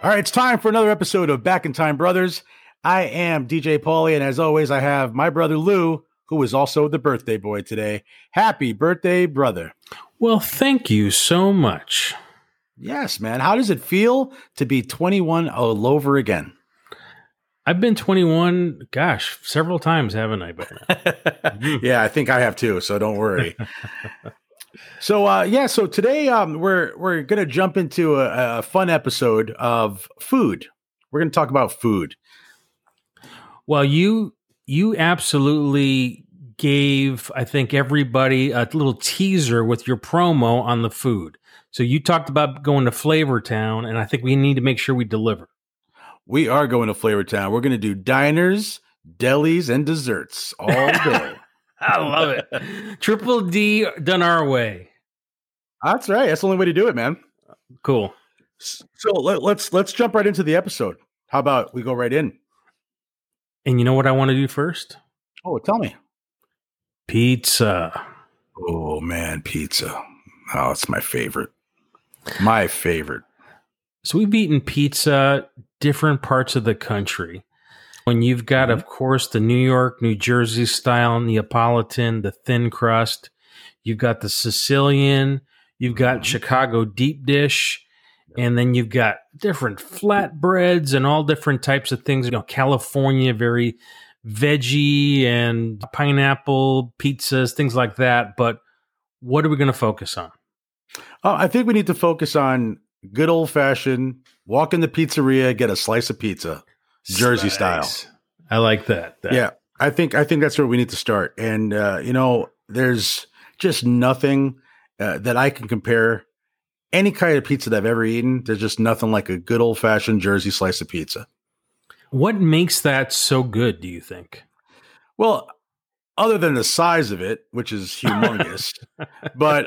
All right, it's time for another episode of Back in Time Brothers. I am DJ Pauly, and as always, I have my brother Lou, who is also the birthday boy today. Happy birthday, brother. Well, thank you so much. Yes, man. How does it feel to be 21 all over again? I've been 21, gosh, several times, haven't I? Yeah, I think I have too, so don't worry. So today we're going to jump into a fun episode of food. We're going to talk about food. Well, you absolutely gave, I think, everybody a little teaser with your promo on the food. So you talked about going to Flavortown, and I think we need to make sure we deliver. We are going to Flavortown. We're going to do diners, delis, and desserts all day. I love it. Triple D done our way. That's right. That's the only way to do it, man. Cool. So let's jump right into the episode. How about we go right in? And you know what I want to do first? Oh, tell me. Pizza. Oh, man, pizza. Oh, it's my favorite. My favorite. So we've eaten pizza different parts of the country. And you've got, of course, the New York, New Jersey style Neapolitan, the thin crust. You've got the Sicilian. You've got Chicago deep dish. And then you've got different flatbreads and all different types of things. You know, California, very veggie and pineapple pizzas, things like that. But what are we going to focus on? I think we need to focus on good old-fashioned, walk in the pizzeria, get a slice of pizza. Jersey style. I like that. Yeah, I think that's where we need to start. And, there's just nothing that I can compare any kind of pizza that I've ever eaten. There's just nothing like a good old-fashioned Jersey slice of pizza. What makes that so good, do you think? Well, other than the size of it, which is humongous, but,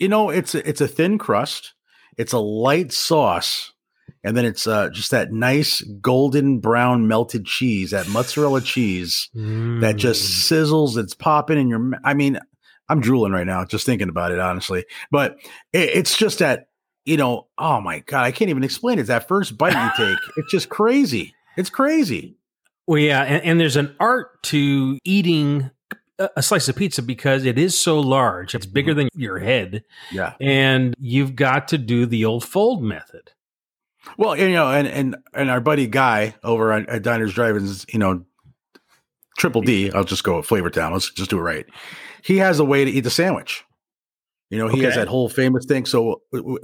it's a thin crust. It's a light sauce. And then it's just that nice golden brown melted cheese, that mozzarella cheese that just sizzles. It's popping in your. I mean, I'm drooling right now just thinking about it, honestly. But it's just that, oh my God, I can't even explain it. It's that first bite you take. It's just crazy. It's crazy. Well, yeah. And there's an art to eating a slice of pizza because it is so large. It's bigger than your head. Yeah. And you've got to do the old fold method. Well, and our buddy Guy over at Diners Drive-Ins, Triple D, I'll just go with Flavortown. Let's just do it right. He has a way to eat the sandwich. He has that whole famous thing. So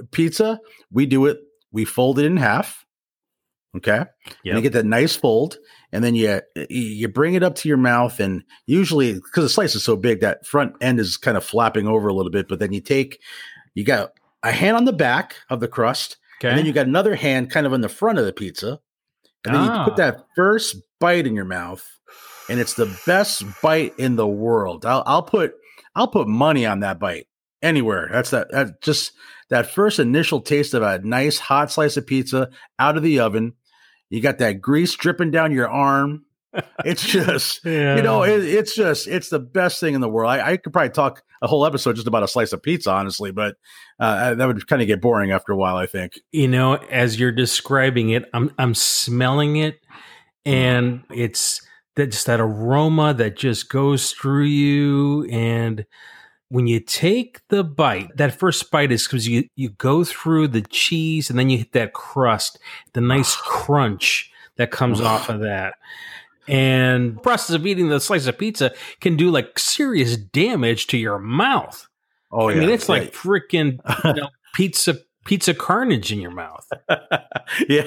pizza, we do it. We fold it in half. Okay. Yep. And you get that nice fold. And then you bring it up to your mouth. And usually, because the slice is so big, that front end is kind of flapping over a little bit. But then you got a hand on the back of the crust. Okay. And then you got another hand kind of on the front of the pizza. And then you put that first bite in your mouth, and it's the best bite in the world. I'll put money on that bite anywhere. That's just that first initial taste of a nice hot slice of pizza out of the oven. You got that grease dripping down your arm. It's just, it's the best thing in the world. I could probably talk a whole episode just about a slice of pizza, honestly, but that would kind of get boring after a while, I think. As you're describing it, I'm smelling it, and it's just that aroma that just goes through you. And when you take the bite, that first bite is because you go through the cheese, and then you hit that crust, the nice crunch that comes off of that. And the process of eating the slice of pizza can do like serious damage to your mouth. Oh, yeah. I mean, it's like freaking pizza carnage in your mouth. Yeah.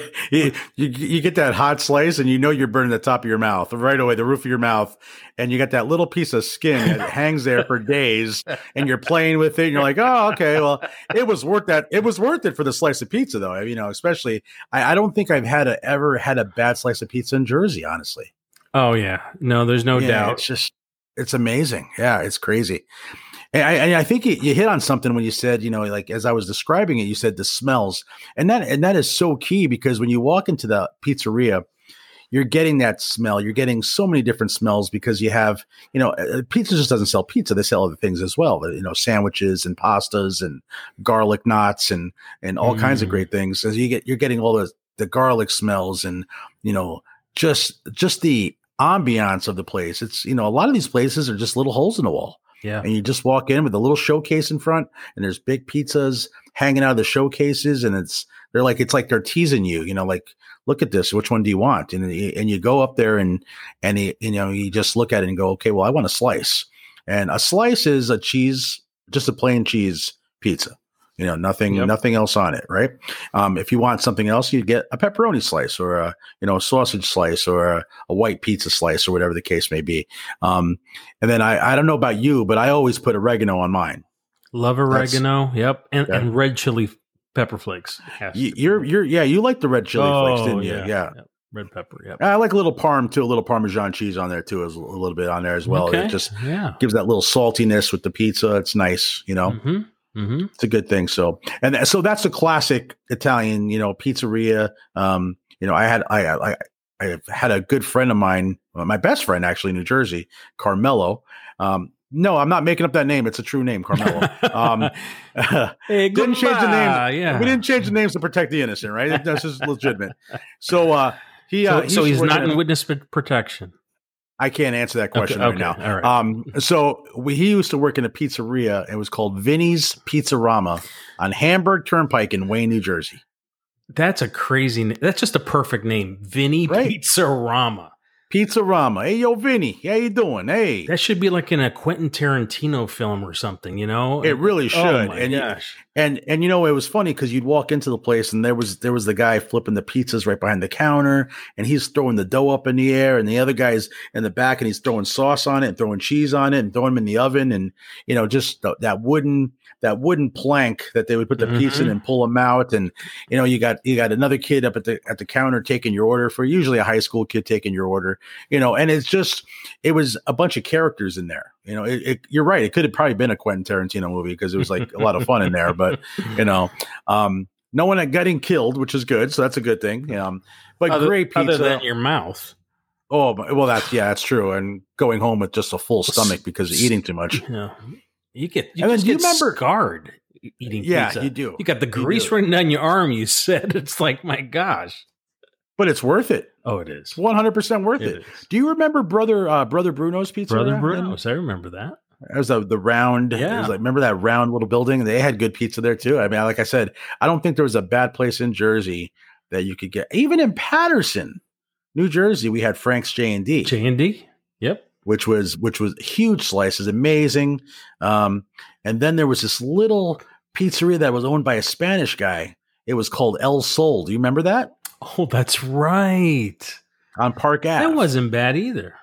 You get that hot slice and you're burning the top of your mouth right away, the roof of your mouth. And you got that little piece of skin that hangs there for days, and you're playing with it. And you're like, oh, okay. Well, it was worth that. It was worth it for the slice of pizza, though. Especially, I don't think I've ever had a bad slice of pizza in Jersey, honestly. Oh, yeah. No, there's no doubt. It's just, it's amazing. Yeah, it's crazy. And I think you hit on something when you said, like as I was describing it, you said the smells. And that is so key, because when you walk into the pizzeria, you're getting that smell. You're getting so many different smells because you have, pizza just doesn't sell pizza. They sell other things as well, sandwiches and pastas and garlic knots and all kinds of great things. So you're getting all the the garlic smells and, you know, just the ambiance of the place. It's, you know, a lot of these places are just little holes in the wall. Yeah. And you just walk in with a little showcase in front and there's big pizzas hanging out of the showcases. And it's like they're teasing you, you know, like, look at this, which one do you want? And you go up there and you know, you just look at it and go, okay, well, I want a slice. And a slice is a cheese, just a plain cheese pizza, you know, nothing else on it. Right. If you want something else, you get a pepperoni slice or a, you know, a sausage slice or a white pizza slice or whatever the case may be. And then I don't know about you, but I always put oregano on mine. Love oregano. And red chili pepper flakes. You like the red chili flakes, didn't you? Yeah. Red pepper. Yeah. I like a little parm too, a little Parmesan cheese on there too, is a little bit on there as well. Okay. It just gives that little saltiness with the pizza. It's nice, you know. Mm-hmm. Mm-hmm. It's a good thing. So that's a classic Italian, you know, pizzeria. You know, I had a good friend of mine, my best friend actually in New Jersey, Carmelo. No, I'm not making up that name. It's a true name, Carmelo. Didn't change the name. Yeah. We didn't change the names to protect the innocent, right? This is legitimate. So he's not in witness protection. I can't answer that question right now. All right. He used to work in a pizzeria. It was called Vinny's Pizzerama on Hamburg Turnpike in Wayne, New Jersey. That's a crazy name. That's just a perfect name. Vinny Pizzerama. Pizzerama. Hey, yo, Vinny. How you doing? Hey. That should be like in a Quentin Tarantino film or something, you know? It really should. Oh, my gosh. And you know, it was funny because you'd walk into the place and there was the guy flipping the pizzas right behind the counter and he's throwing the dough up in the air and the other guy's in the back and he's throwing sauce on it and throwing cheese on it and throwing them in the oven and, you know, just that wooden plank that they would put the pizza in and pull them out. And, you know, you got another kid up at the counter taking your order, for usually a high school kid taking your order, you know, and it was a bunch of characters in there. You know, you're right. It could have probably been a Quentin Tarantino movie because it was like a lot of fun in there, but you know, no one getting killed, which is good. So that's a good thing. But great pizza. Other than your mouth. Oh, well, that's true. And going home with just a full stomach because of eating too much. Yeah. You get scarred eating pizza. Yeah, you do. You got the grease running down your arm. You said it's like, my gosh. But it's worth it. Oh, it is. 100% worth it. Do you remember Brother Bruno's Pizza? Brother Bruno's. I remember that. That was the round. Yeah. It was like, remember that round little building? They had good pizza there too. I mean, like I said, I don't think there was a bad place in Jersey that you could get. Even in Paterson, New Jersey, we had Frank's J&D. J&D? Yep. Which was huge slices. Amazing. And then there was this little pizzeria that was owned by a Spanish guy. It was called El Sol. Do you remember that? Oh, that's right. On Park Ave. That wasn't bad either.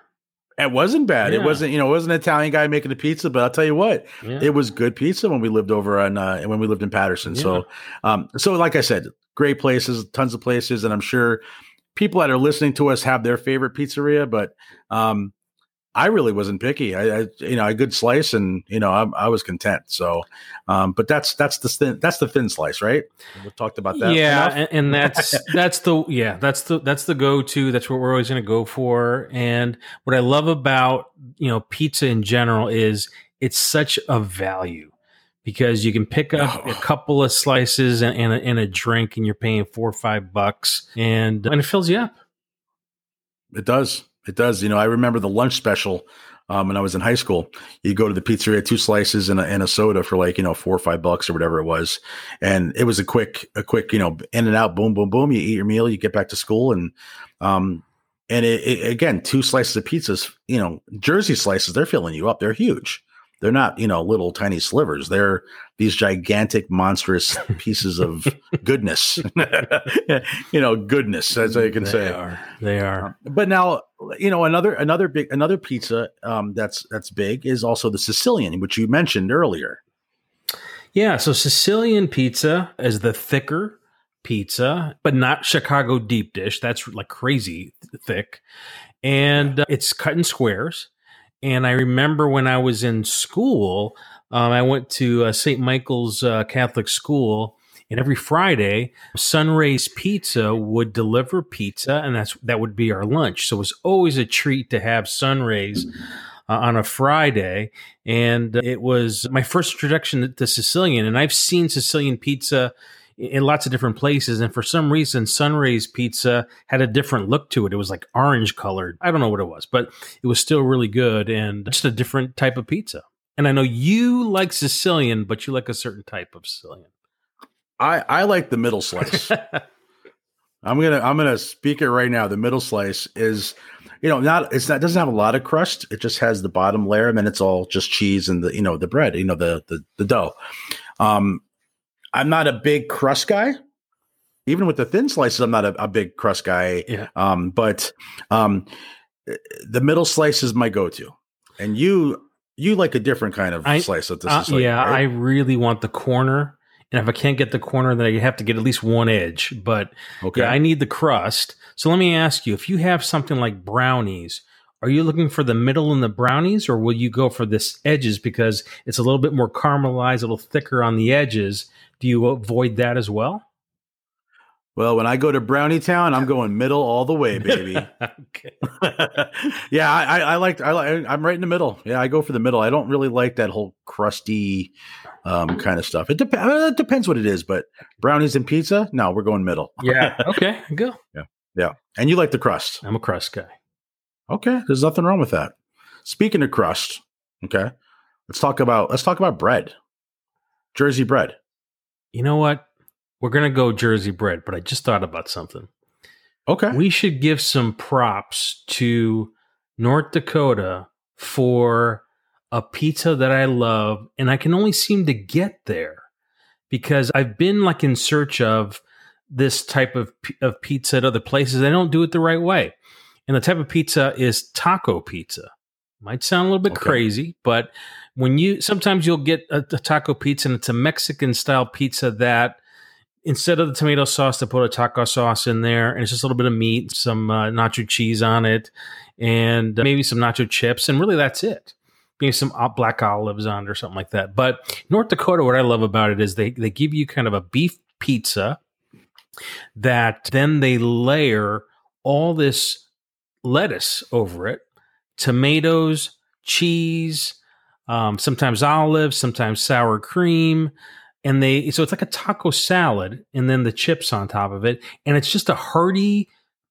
It wasn't bad. Yeah. It wasn't, you know, it wasn't an Italian guy making the pizza, but I'll tell you what, it was good pizza when we lived in Paterson. Yeah. So like I said, great places, tons of places. And I'm sure people that are listening to us have their favorite pizzeria, but, I really wasn't picky. I a good slice and, you know, I was content. So, but that's the thin slice, right? We've talked about that. Yeah. And that's the go-to. That's what we're always going to go for. And what I love about, you know, pizza in general is it's such a value because you can pick up a couple of slices and a drink and you're paying $4 or $5 and it fills you up. It does. It does. You know, I remember the lunch special when I was in high school. You go to the pizzeria, two slices and a soda for like, you know, $4 or $5 or whatever it was. And it was a quick, you know, in and out, boom, boom, boom. You eat your meal, you get back to school. And it again, two slices of pizzas, you know, Jersey slices, they're filling you up. They're huge. They're not, you know, little tiny slivers. They're these gigantic, monstrous pieces of goodness. You know, goodness, as I can say. They are. But now, you know, another pizza that's big is also the Sicilian, which you mentioned earlier. Yeah, so Sicilian pizza is the thicker pizza, but not Chicago deep dish. That's like crazy thick, and it's cut in squares. And I remember when I was in school, I went to St. Michael's Catholic School, and every Friday, Sunrays Pizza would deliver pizza, and that would be our lunch. So it was always a treat to have Sunrays on a Friday, and it was my first introduction to Sicilian. And I've seen Sicilian pizza in lots of different places. And for some reason, Sunrays Pizza had a different look to it. It was like orange colored. I don't know what it was, but it was still really good and just a different type of pizza. And I know you like Sicilian, but you like a certain type of Sicilian. I like the middle slice. I'm gonna speak it right now. The middle slice is, doesn't have a lot of crust. It just has the bottom layer, and then it's all just cheese and the bread, the dough. I'm not a big crust guy. Even with the thin slices, I'm not a big crust guy. Yeah. But the middle slice is my go-to. And you like a different kind of slice of this. Yeah, right? I really want the corner. And if I can't get the corner, then I have to get at least one edge. But okay. Yeah, I need the crust. So let me ask you, if you have something like brownies, are you looking for the middle in the brownies, or will you go for this edges because it's a little bit more caramelized, a little thicker on the edges? Do you avoid that as well? Well, when I go to Brownie Town, I'm going middle all the way, baby. Okay. Yeah, I'm right in the middle. Yeah, I go for the middle. I don't really like that whole crusty kind of stuff. It depends what it is, but brownies and pizza, no, we're going middle. Yeah. Okay. Go. Yeah. Yeah. And you like the crust. I'm a crust guy. Okay. There's nothing wrong with that. Speaking of crust, okay, let's talk about bread. Jersey bread. You know what? We're going to go Jersey bread, but I just thought about something. Okay. We should give some props to North Dakota for a pizza that I love, and I can only seem to get there because I've been like in search of this type of pizza at other places. They don't do it the right way. And the type of pizza is taco pizza. Might sound a little bit crazy, but sometimes you'll get a taco pizza, and it's a Mexican style pizza that instead of the tomato sauce, they put a taco sauce in there, and it's just a little bit of meat, some nacho cheese on it, and maybe some nacho chips, and really that's it. Maybe some black olives on it or something like that. But North Dakota, what I love about it is they give you kind of a beef pizza that then they layer all this lettuce over it, tomatoes, cheese, sometimes olives, sometimes sour cream. And so it's like a taco salad and then the chips on top of it. And it's just a hearty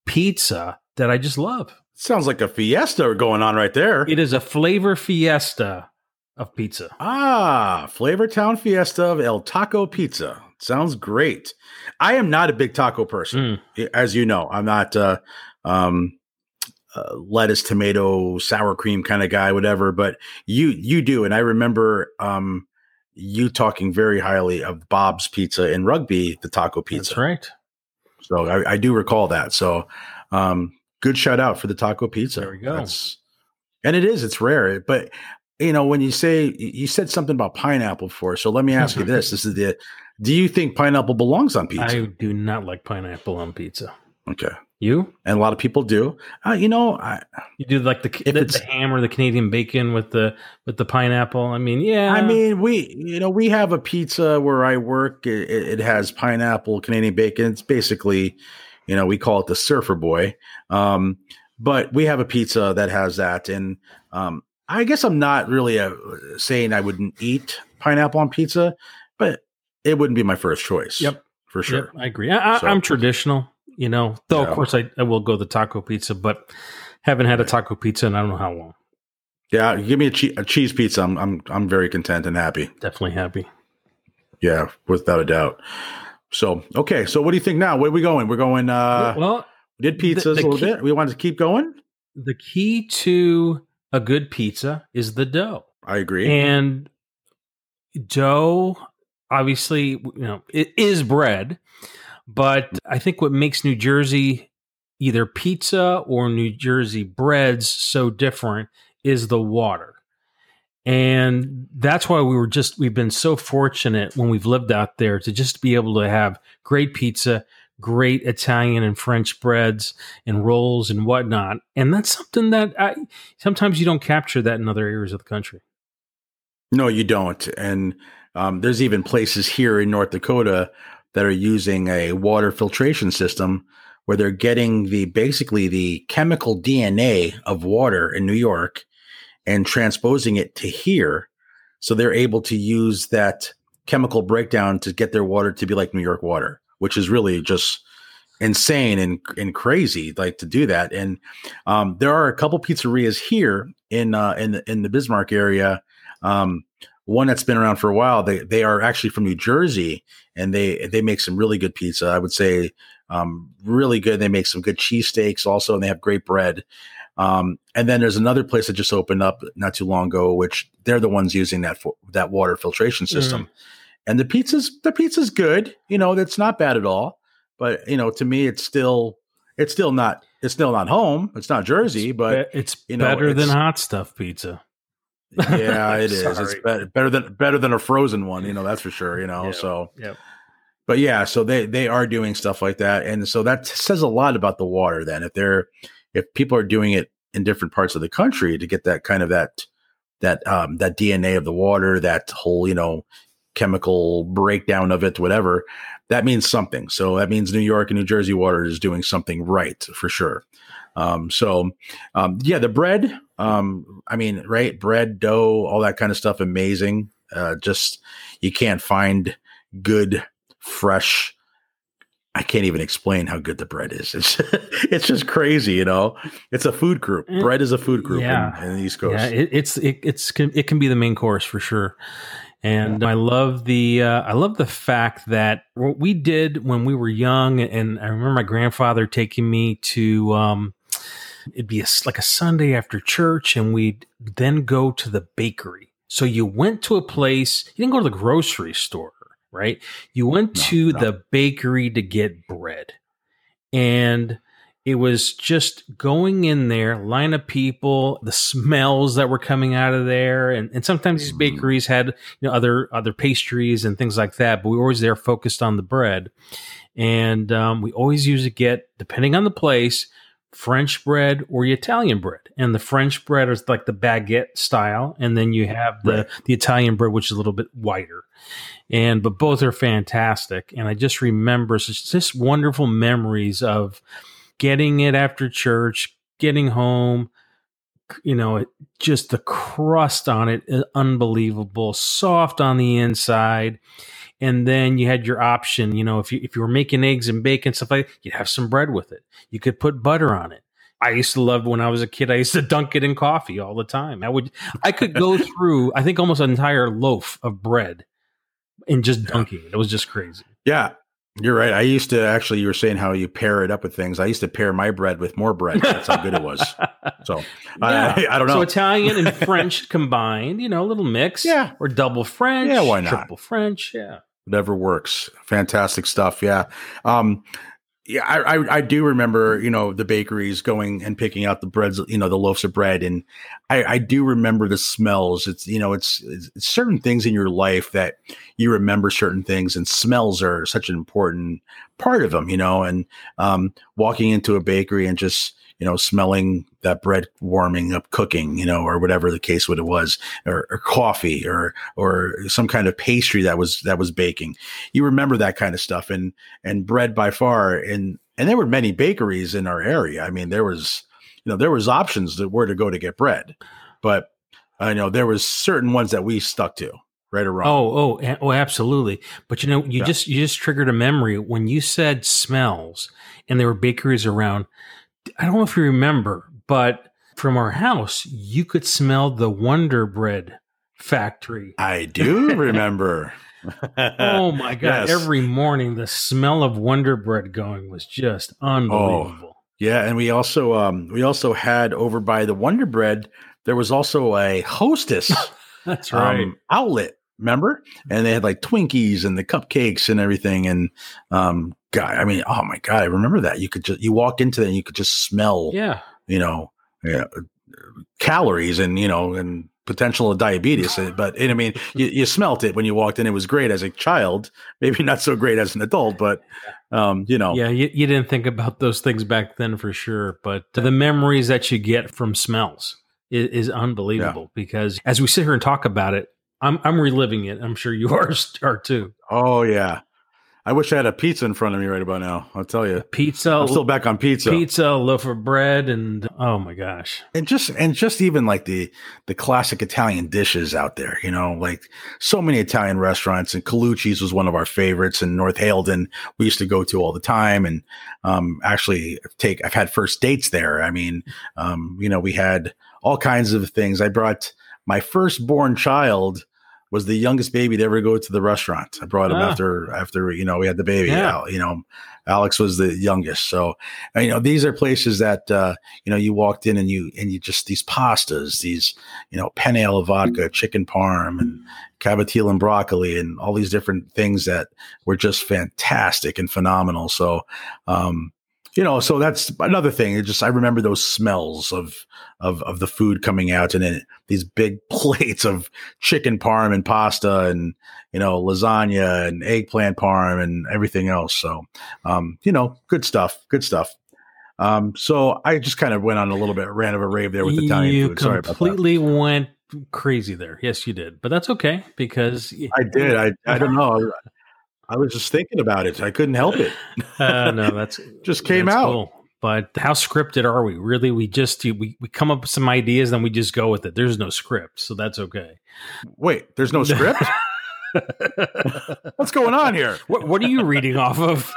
pizza that I just love. Sounds like a fiesta going on right there. It is a flavor fiesta of pizza. Ah, Flavortown Fiesta of El Taco Pizza. Sounds great. I am not a big taco person. As you know, I'm not lettuce, tomato, sour cream kind of guy, whatever. But you do. And I remember you talking very highly of Bob's Pizza in Rugby, the taco pizza. That's right. So I do recall that. So good shout out for the taco pizza. There we go. It's rare. But, when you said something about pineapple before. So let me ask you this. Do you think pineapple belongs on pizza? I do not like pineapple on pizza. Okay. You? And a lot of people do. You do like the ham or the Canadian bacon with the pineapple. We have a pizza where I work. It has pineapple, Canadian bacon. It's basically, we call it the Surfer Boy. But we have a pizza that has that. And I guess I'm not really saying I wouldn't eat pineapple on pizza, but it wouldn't be my first choice. Yep. For sure. Yep, I agree. I'm traditional. Of course I will go the taco pizza, but haven't had a taco pizza in I don't know how long. Yeah, give me a cheese pizza. I'm very content and happy. Definitely happy. Yeah, without a doubt. So okay, so what do you think now? Where are we going? We're going. We did pizzas a little bit. We wanted to keep going. The key to a good pizza is the dough. I agree. And dough, obviously, it is bread. But I think what makes New Jersey either pizza or New Jersey breads so different is the water. And that's why we've been so fortunate when we've lived out there to just be able to have great pizza, great Italian and French breads and rolls and whatnot. And that's something that sometimes you don't capture that in other areas of the country. No, you don't. And there's even places here in North Dakota that are using a water filtration system where they're getting the chemical DNA of water in New York and transposing it to here. So they're able to use that chemical breakdown to get their water to be like New York water, which is really just insane and crazy, like, to do that. And there are a couple pizzerias here in the Bismarck area. One that's been around for a while. They are actually from New Jersey, and they make some really good pizza. I would say really good. They make some good cheesesteaks also, and they have great bread. And then there's another place that just opened up not too long ago, which they're the ones using that water filtration system. Mm. And the pizza's good. You know, that's not bad at all. But, you know, to me, it's still not home. It's not Jersey, but it's better than hot stuff pizza. Yeah, it is. It's better than a frozen one. You know, that's for sure. You know, yep. So. Yep. But yeah, so they are doing stuff like that, and so that says a lot about the water. Then, if people are doing it in different parts of the country to get that kind of that DNA of the water, that whole, you know, chemical breakdown of it, whatever, that means something. So that means New York and New Jersey water is doing something right for sure. Yeah, the bread. I mean, right, bread, dough, all that kind of stuff, amazing. Just you can't find good. Fresh. I can't even explain how good the bread is. It's just crazy, you know. It's a food group. Bread is a food group in the East Coast. Yeah, it can be the main course for sure. And I love the fact that what we did when we were young, and I remember my grandfather taking me to it'd be like a Sunday after church, and we'd then go to the bakery. So you went to a place. You didn't go to the grocery store. Right? You went to the bakery to get bread. And it was just going in there, line of people, the smells that were coming out of there. And sometimes these bakeries had, you know, other pastries and things like that, but we were always there focused on the bread. And we always used to get, depending on the place, French bread or Italian bread. And the French bread is like the baguette style. And then you have the Italian bread, which is a little bit wider. But both are fantastic. And I just remember just wonderful memories of getting it after church, getting home, you know, just the crust on it is unbelievable, soft on the inside. And then you had your option, you know, if you were making eggs and bacon, stuff like that, you'd have some bread with it. You could put butter on it. I used to love when I was a kid, I used to dunk it in coffee all the time. I could go through, I think, almost an entire loaf of bread and just dunking it. It was just crazy. Yeah. You're right. I used to actually, you were saying how you pair it up with things. I used to pair my bread with more bread. That's how good it was. So I don't know. So Italian and French combined, you know, a little mix. Yeah. Or double French. Yeah, why not? Triple French. Yeah. Whatever works. Fantastic stuff. Yeah. I do remember, you know, the bakeries going and picking out the breads, you know, the loaves of bread. And I do remember the smells. It's, you know, it's certain things in your life that you remember certain things, and smells are such an important part of them, you know, and walking into a bakery and just, you know, smelling that bread warming up, cooking, you know, or whatever the case what it was, or coffee or some kind of pastry that was baking. You remember that kind of stuff, and bread by far. And there were many bakeries in our area. I mean, there was options that were to go to get bread, but I know there was certain ones that we stuck to. Right or wrong. Oh, absolutely. But you know, you just triggered a memory when you said smells, and there were bakeries around. I don't know if you remember, but from our house, you could smell the Wonder Bread factory. I do remember. Oh my God. Yes. Every morning, the smell of Wonder Bread going was just unbelievable. Oh, yeah. And we also had over by the Wonder Bread, there was also a Hostess that's right. Outlet. Remember? And they had like Twinkies and the cupcakes and everything. And, Guy, I mean, oh my God, I remember that. You walked into there and you could just smell, you know, calories and, you know, and potential of diabetes. But, and I mean, you smelt it when you walked in. It was great as a child, maybe not so great as an adult, but, you know. Yeah. You didn't think about those things back then for sure. But the memories that you get from smells is unbelievable because as we sit here and talk about it, I'm reliving it. I'm sure you are too. Oh yeah, I wish I had a pizza in front of me right about now. I'll tell you. Pizza. I'm still back on pizza. Pizza, loaf of bread, and oh my gosh. And just even like the classic Italian dishes out there, you know, like so many Italian restaurants, and Colucci's was one of our favorites in North Haledon. We used to go to all the time, and I've had first dates there. I mean, you know, we had all kinds of things. I brought my firstborn child. Was the youngest baby to ever go to the restaurant. I brought him after you know, we had the baby. Yeah. You know, Alex was the youngest. So, you know, these are places that, you know, you walked in and you just, these pastas, these, you know, penne alla vodka, chicken parm, and cavatelli and broccoli, and all these different things that were just fantastic and phenomenal. So, you know, so that's another thing. It just, I remember those smells of the food coming out, and then these big plates of chicken parm and pasta, and, you know, lasagna and eggplant parm and everything else. So, you know, good stuff. So I just kind of went on a little bit rant of a rave there with Italian food. Sorry about that. You completely went crazy there. Yes, you did, but that's okay because I did. I don't know. I was just thinking about it. I couldn't help it. No, that's just came out. Cool. But how scripted are we? Really, we come up with some ideas, then we just go with it. There's no script, so that's okay. Wait, there's no script? What's going on here? What are you reading off of?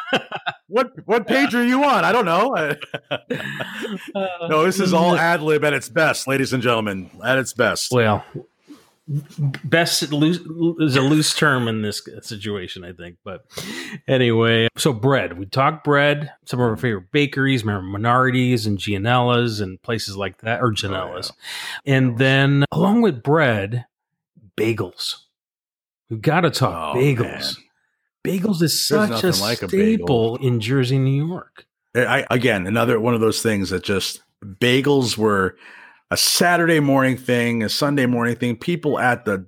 What page are you on? I don't know. No, this is all ad lib at its best, ladies and gentlemen, at its best. Well. Best is a loose term in this situation, I think. But anyway, so bread. We talked bread, some of our favorite bakeries, remember Minardi's and Gianella's and places like that, or Gianella's. Oh, yeah. And then along with bread, bagels. We've got to talk bagels. Man. Bagels is such a staple in Jersey, New York. Again, another one of those things that just bagels were – a Saturday morning thing, a Sunday morning thing. People at the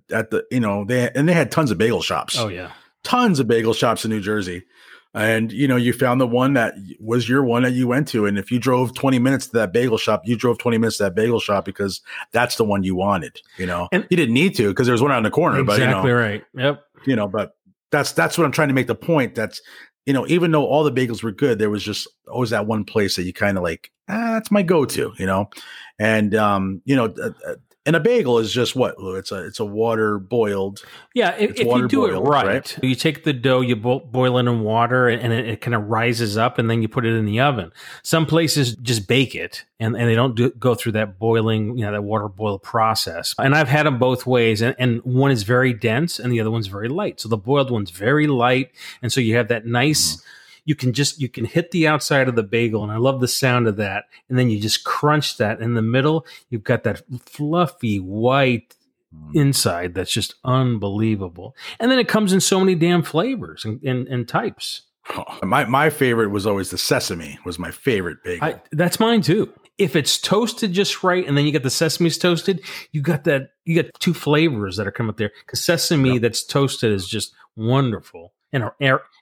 you know, they had tons of bagel shops. Oh yeah, tons of bagel shops in New Jersey, and you know, you found the one that was your one that you went to, and if you drove 20 minutes to that bagel shop, because that's the one you wanted. You know, and you didn't need to because there was one out in the corner. Exactly, but, you know, right. Yep. You know, but that's what I'm trying to make the point. That's, you know, even though all the bagels were good, there was just always that one place that you kind of like, that's my go-to, you know? And, you know, and a bagel is just what, Lou? It's a water boiled. Yeah. If you do it right, you take the dough, you boil it in water, and it kind of rises up, and then you put it in the oven. Some places just bake it and they don't go through that boiling, you know, that water boil process. And I've had them both ways. And one is very dense and the other one's very light. So the boiled one's very light. And so you have that nice, you can hit the outside of the bagel, and I love the sound of that. And then you just crunch that in the middle. You've got that fluffy white inside that's just unbelievable. And then it comes in so many damn flavors and types. Oh, my favorite was always the sesame was my favorite bagel. That's mine too. If it's toasted just right, and then you get the sesame's toasted, you got two flavors that are coming up there. Because sesame that's toasted is just wonderful. And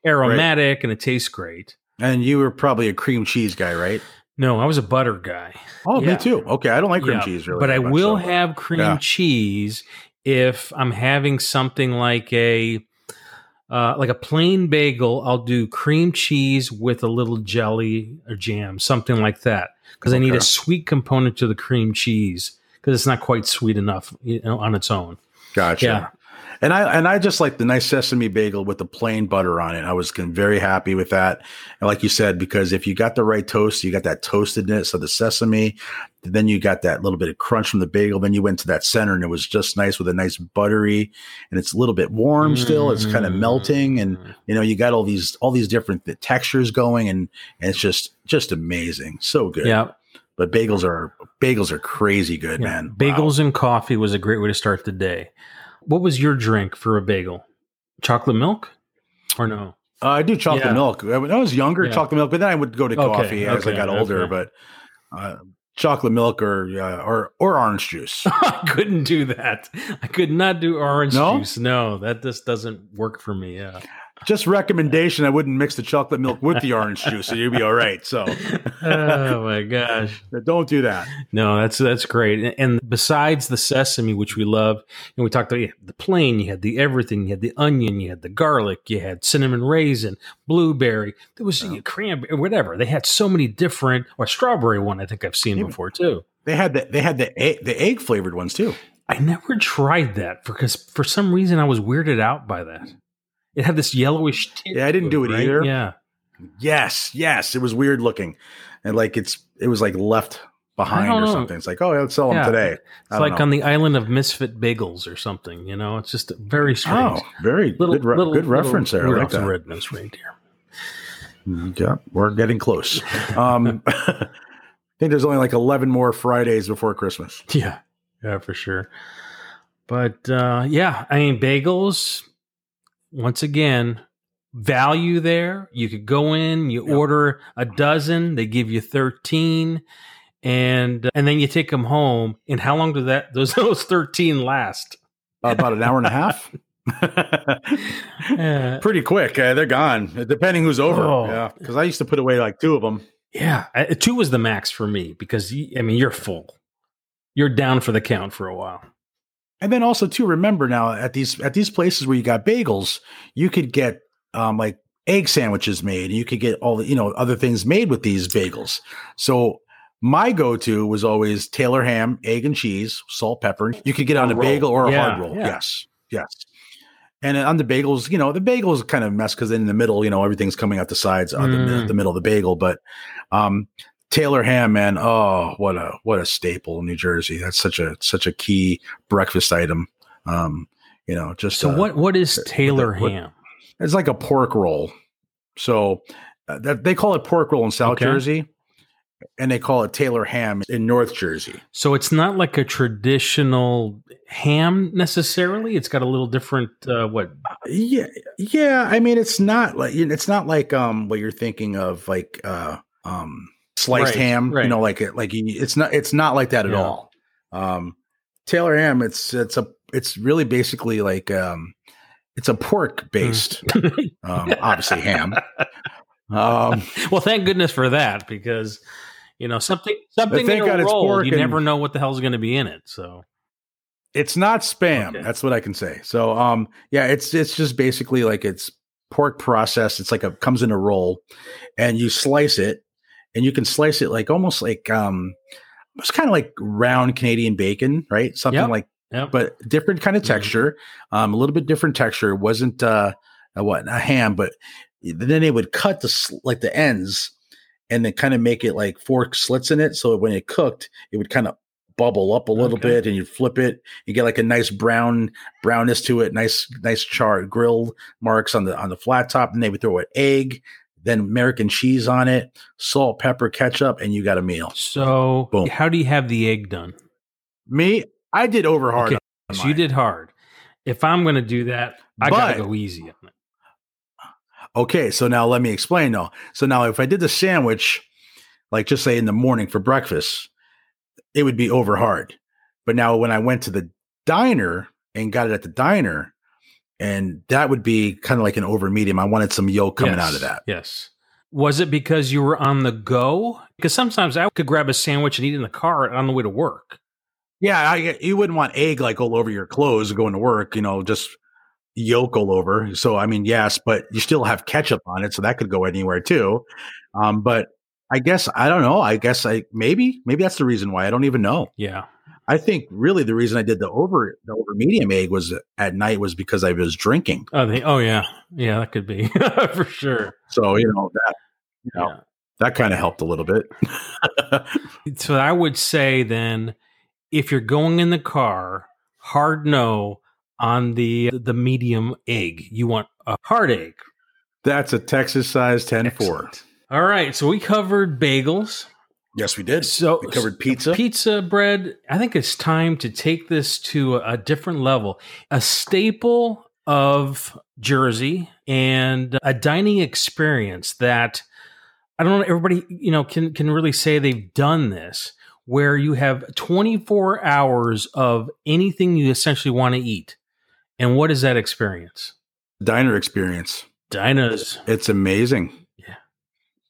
aromatic, right. And it tastes great. And you were probably a cream cheese guy, right? No, I was a butter guy. Oh, yeah. Me too. Okay, I don't like cream cheese really. But I will have cream cheese if I'm having something like a plain bagel. I'll do cream cheese with a little jelly or jam, something like that, because I need a sweet component to the cream cheese because it's not quite sweet enough, you know, on its own. Gotcha. Yeah. And I just like the nice sesame bagel with the plain butter on it. I was very happy with that. And like you said, because if you got the right toast, you got that toastedness of the sesame, then you got that little bit of crunch from the bagel. Then you went to that center, and it was just nice with a nice buttery, and it's a little bit warm still. It's kind of melting, and you know, you got all these different textures going, and it's just amazing. So good. Yeah. But bagels are crazy good, man. Bagels and coffee was a great way to start the day. What was your drink for a bagel? Chocolate milk or no? I do chocolate milk. When I was younger, chocolate milk, but then I would go to coffee as I got older. But chocolate milk or orange juice. I couldn't do that. I could not do orange juice. No, that just doesn't work for me. Yeah. Just recommendation. I wouldn't mix the chocolate milk with the orange juice, so you'd be all right. So, oh my gosh, don't do that. No, that's great. And besides the sesame, which we love, and we talked about the plain, you had the everything, you had the onion, you had the garlic, you had cinnamon raisin, blueberry. There was cranberry, whatever. They had so many different, or strawberry one. I think I've seen before too. They had the egg flavored ones too. I never tried that because for some reason I was weirded out by that. It had this yellowish tint. Yeah, I didn't do it either. Yeah. Yes. It was weird looking. And like it was like left behind or something. It's like, oh, let's sell them today. It's like on the island of Misfit Bagels or something, you know? It's just very strange. Oh, very good reference there. I like that. Red-nosed reindeer. Yeah, we're getting close. I think there's only like 11 more Fridays before Christmas. Yeah, for sure. But I mean, bagels... Once again, value there. You could go in, you order a dozen, they give you 13, and then you take them home. And how long do those 13 last? About an hour and a half. Pretty quick. They're gone, depending who's over. Yeah, because I used to put away like two of them. Yeah, two was the max for me because, I mean, you're full. You're down for the count for a while. And then also too, remember now at these places where you got bagels, you could get like egg sandwiches made. You could get all the other things made with these bagels. So my go-to was always Taylor ham, egg and cheese, salt, pepper. You could get on a bagel or a hard roll. Yeah. Yes. And on the bagels, the bagels kind of mess because in the middle, everything's coming out the sides on the middle of the bagel. But Taylor ham, man. Oh, what a staple in New Jersey. That's such a key breakfast item. So what is Taylor ham? It's like a pork roll. So they call it pork roll in South Jersey, and they call it Taylor ham in North Jersey. So it's not like a traditional ham necessarily. It's got a little different. I mean, it's not like what you're thinking of, like sliced ham, like it's not like that at all. Taylor ham, it's really basically like it's a pork based, obviously ham. Well, thank goodness for that because something in a roll, you never know what the hell's going to be in it. So it's not spam. Okay. That's what I can say. So it's just basically like it's pork processed. It's like it comes in a roll, and you slice it. And you can slice it like almost like it's kind of like round Canadian bacon, right? Something but different kind of texture, a little bit different texture. It wasn't a ham, but then they would cut the ends and then kind of make it like fork slits in it. So when it cooked, it would kind of bubble up a little bit, and you flip it, you get like a nice brownness to it, nice charred grill marks on the flat top, and they would throw an egg. Then American cheese on it, salt, pepper, ketchup, and you got a meal. So boom. How do you have the egg done? Me? I did over hard. Okay. So you did hard. If I'm going to do that, I got to go easy on it. Okay. So now let me explain though. So now if I did the sandwich, like just say in the morning for breakfast, it would be over hard. But now when I went to the diner and got it at the diner, and that would be kind of like an over medium. I wanted some yolk coming out of that. Yes. Was it because you were on the go? Because sometimes I could grab a sandwich and eat in the car on the way to work. Yeah. You wouldn't want egg like all over your clothes going to work, just yolk all over. So, I mean, yes, but you still have ketchup on it. So that could go anywhere too. But I guess, I don't know. I guess maybe that's the reason why. I don't even know. Yeah. I think really the reason I did the over medium egg was at night was because I was drinking. Oh, that could be for sure. So that kind of helped a little bit. So I would say then, if you're going in the car, hard no on the medium egg. You want a hard egg. That's a Texas size 10-4. All right, so we covered bagels. Yes, we did. So we covered pizza. Pizza, bread. I think it's time to take this to a different level. A staple of Jersey and a dining experience that I don't know everybody, can really say they've done this, where you have 24 hours of anything you essentially want to eat. And what is that experience? Diner experience. Diners. It's amazing. Yeah.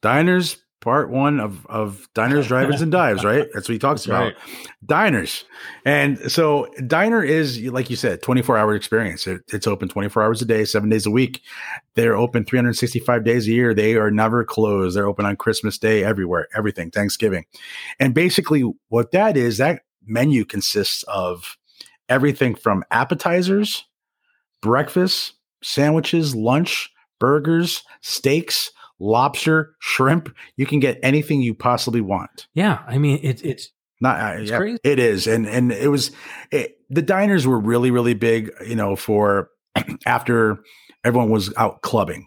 Diners, part one of Diners, Drive-Ins, and Dives, right? That's what he talks about. Right. Diners. And so Diner is, like you said, 24-hour experience. It's open 24 hours a day, 7 days a week. They're open 365 days a year. They are never closed. They're open on Christmas Day, everywhere, everything, Thanksgiving. And basically what that is, that menu consists of everything from appetizers, breakfast, sandwiches, lunch, burgers, steaks, lobster, shrimp. You can get anything you possibly want. Yeah, I mean it's crazy. It is, and it was the diners were really, really big, you know, for after everyone was out clubbing,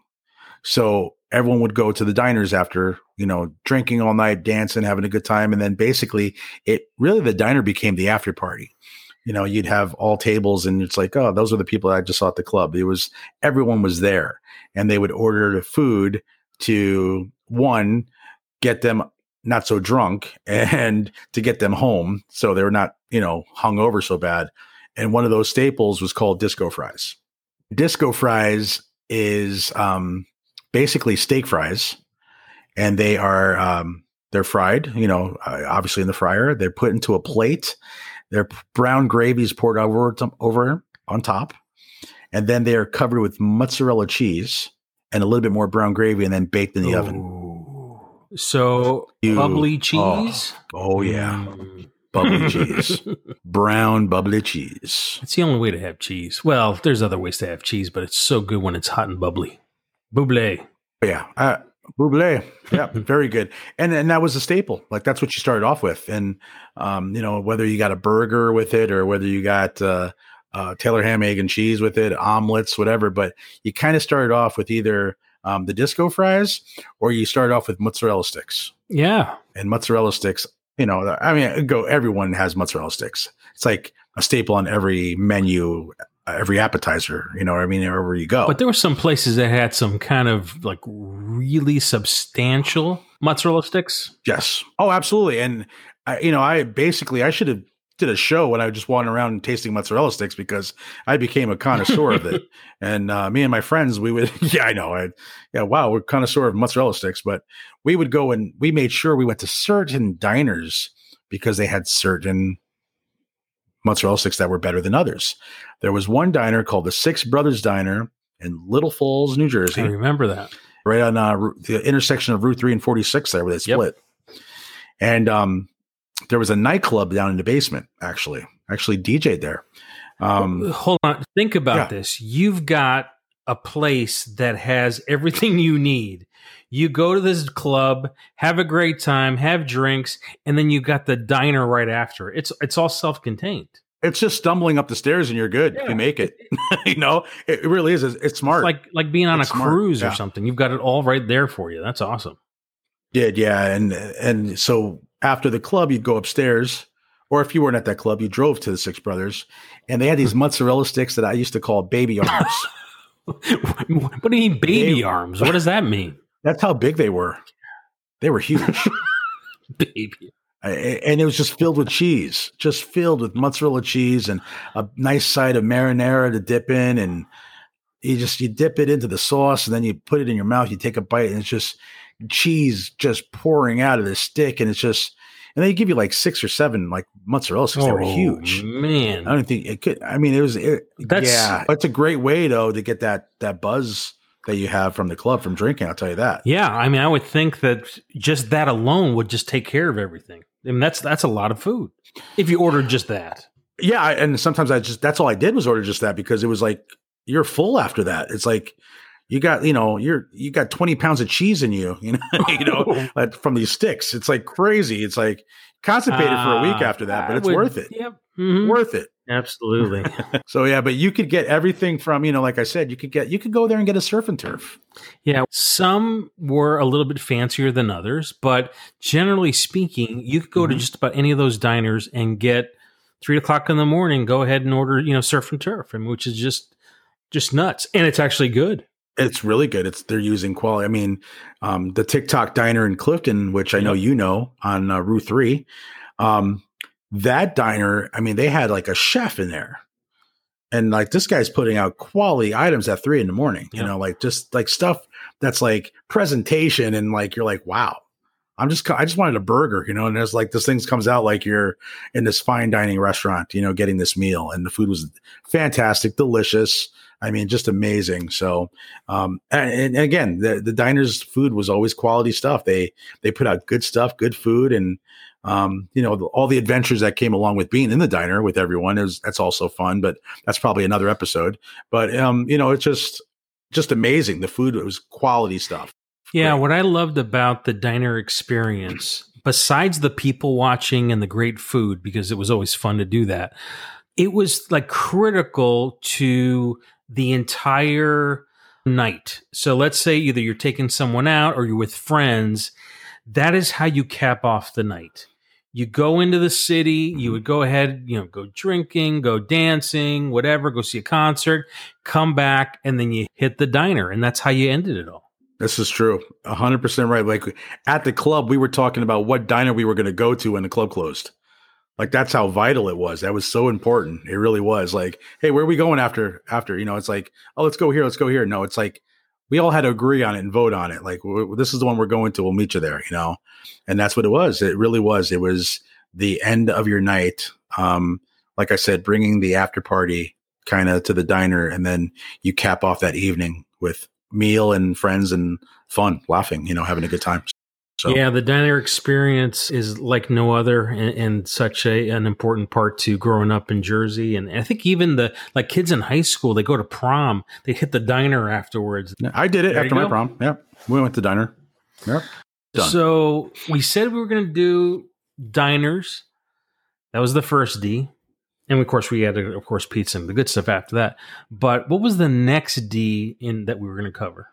so everyone would go to the diners after, you know, drinking all night, dancing, having a good time, and then basically it really the diner became the after party. You know, you'd have all tables and it's like, oh, those are the people that I just saw at the club. It was everyone was there, and they would order the food to one, get them not so drunk and to get them home so they were not, you know, hungover so bad. And one of those staples was called disco fries. Disco fries is basically steak fries, and they are they're fried, you know, obviously in the fryer. They're put into a plate. Their brown gravy is poured over on top, and then they are covered with mozzarella cheese and a little bit more brown gravy, and then baked in the oven. So bubbly cheese? Oh yeah. Bubbly cheese. Brown bubbly cheese. It's the only way to have cheese. Well, there's other ways to have cheese, but it's so good when it's hot and bubbly. Buble. Yeah. Buble. Yeah. Very good. And that was a staple. Like, that's what you started off with. And, you know, whether you got a burger with it or whether you got Taylor ham, egg, and cheese with it, omelets, whatever. But you kind of started off with either the disco fries or you started off with mozzarella sticks. Yeah. And mozzarella sticks, you know, I mean, everyone has mozzarella sticks. It's like a staple on every menu, every appetizer, you know what I mean, wherever you go. But there were some places that had some kind of like really substantial mozzarella sticks. Yes. Oh, absolutely. And, I should have did a show when I was just walking around and tasting mozzarella sticks because I became a connoisseur of it. And me and my friends, we would, we're connoisseur of mozzarella sticks, but we would go and we made sure we went to certain diners because they had certain mozzarella sticks that were better than others. There was one diner called the Six Brothers Diner in Little Falls, New Jersey. I remember that. Right on the intersection of Route 3 and 46 there where they split. Yep. And, there was a nightclub down in the basement, actually DJ'd there. Hold on. Think about this. You've got a place that has everything you need. You go to this club, have a great time, have drinks, and then you got the diner right after. It's all self-contained. It's just stumbling up the stairs and you're good. Yeah. You make it. You know, it really is. It's smart. It's like being on a cruise or something. You've got it all right there for you. That's awesome. Yeah. And so after the club, you'd go upstairs, or if you weren't at that club, you drove to the Six Brothers, and they had these mozzarella sticks that I used to call baby arms. What do you mean baby arms? What does that mean? That's how big they were. They were huge. Baby. And it was just filled with cheese, just filled with mozzarella cheese and a nice side of marinara to dip in, and you dip it into the sauce, and then you put it in your mouth, you take a bite, and it's just cheese just pouring out of this stick, and it's just, and they give you like 6 or 7 like mozzarella sticks. They were huge, man. I don't think it could. I mean, that's a great way though to get that buzz that you have from the club from drinking. I'll tell you that. Yeah, I mean, I would think that just that alone would just take care of everything. I mean, that's a lot of food if you ordered just that. Yeah, and sometimes that's all I did was order just that because it was like you're full after that. It's like. You got, you got 20 pounds of cheese in you, from these sticks. It's like crazy. It's like constipated for a week after that, but worth it. Yep. Mm-hmm. Worth it. Absolutely. So, yeah, but you could get everything from, like I said, you could go there and get a surf and turf. Yeah. Some were a little bit fancier than others, but generally speaking, you could go to just about any of those diners and get 3 o'clock in the morning, go ahead and order, surf and turf, and which is just nuts. And it's actually good. It's really good. They're using quality. I mean, the TikTok Diner in Clifton, which I know on Route 3, that diner, I mean, they had like a chef in there. And like this guy's putting out quality items at 3 a.m, you know, like just like stuff that's like presentation. And like, you're like, wow, I just wanted a burger, you know, and there's like, this thing comes out like you're in this fine dining restaurant, you know, getting this meal, and the food was fantastic, delicious. I mean, just amazing. So, and again, the diner's food was always quality stuff. They put out good stuff, good food, and, you know, all the adventures that came along with being in the diner with everyone that's also fun, but that's probably another episode. But, you know, it's just amazing. The food, it was quality stuff. Yeah. Great. What I loved about the diner experience, besides the people watching and the great food, because it was always fun to do that, it was like critical to the entire night. So let's say either you're taking someone out or you're with friends. That is how you cap off the night. You go into the city, you would go ahead, you know, go drinking, go dancing, whatever, go see a concert, come back, and then you hit the diner. And that's how you ended it all. This is true. 100% right. Like at the club, we were talking about what diner we were going to go to when the club closed. Like that's how vital it was. That was so important. It really was like, hey, where are we going after, you know, it's like, oh, let's go here. Let's go here. No, it's like, we all had to agree on it and vote on it. Like, this is the one we're going to. We'll meet you there, you know? And that's what it was. It really was. It was the end of your night. Like I said, bringing the after party kind of to the diner. And then you cap off that evening with meal and friends and fun, laughing, you know, having a good time. So. Yeah, the diner experience is like no other, and such an important part to growing up in Jersey. And I think even the like kids in high school, they go to prom, they hit the diner afterwards. I did it after my prom. Yeah, we went to the diner. Yeah, done. So we said we were going to do diners. That was the first D, and of course we had pizza and the good stuff after that. But what was the next D in that we were going to cover?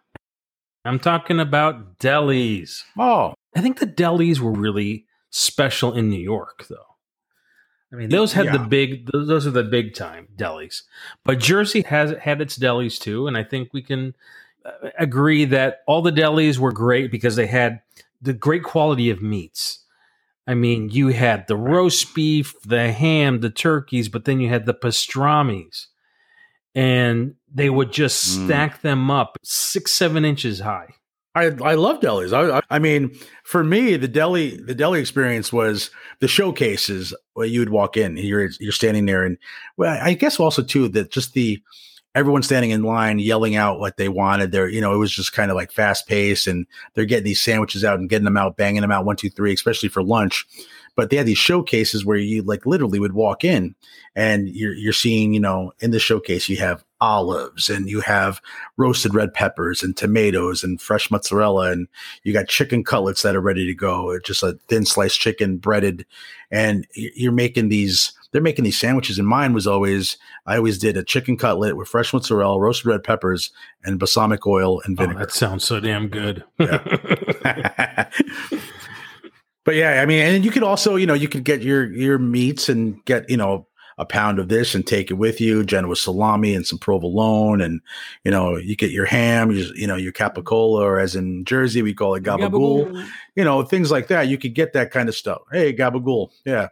I'm talking about delis. Oh, I think the delis were really special in New York, though. I mean, those had those are the big time delis. But Jersey has had its delis too, and I think we can agree that all the delis were great because they had the great quality of meats. I mean, you had the roast beef, the ham, the turkeys, but then you had the pastramis. And they would just stack them up 6-7 inches high. I love delis. I mean, for me, the deli experience was the showcases where you would walk in. You're standing there, and well, I guess also too that just the everyone standing in line yelling out what they wanted. There, you know, it was just kind of like fast paced, and they're getting these sandwiches out and getting them out, banging them out 1, 2, 3, especially for lunch. But they had these showcases where you like literally would walk in and you're seeing, you know, in the showcase, you have olives and you have roasted red peppers and tomatoes and fresh mozzarella. And you got chicken cutlets that are ready to go. It's just a thin sliced chicken breaded. And they're making these sandwiches. And mine was I always did a chicken cutlet with fresh mozzarella, roasted red peppers, and balsamic oil and vinegar. Oh, that sounds so damn good. Yeah. But yeah, I mean, and you could also, you know, you could get your meats and get, you know, a pound of this and take it with you. Genoa salami and some provolone, and you know, you get your ham, you know, your capicola, or as in Jersey we call it gabagool. You know, things like that. You could get that kind of stuff. Hey, gabagool, yeah,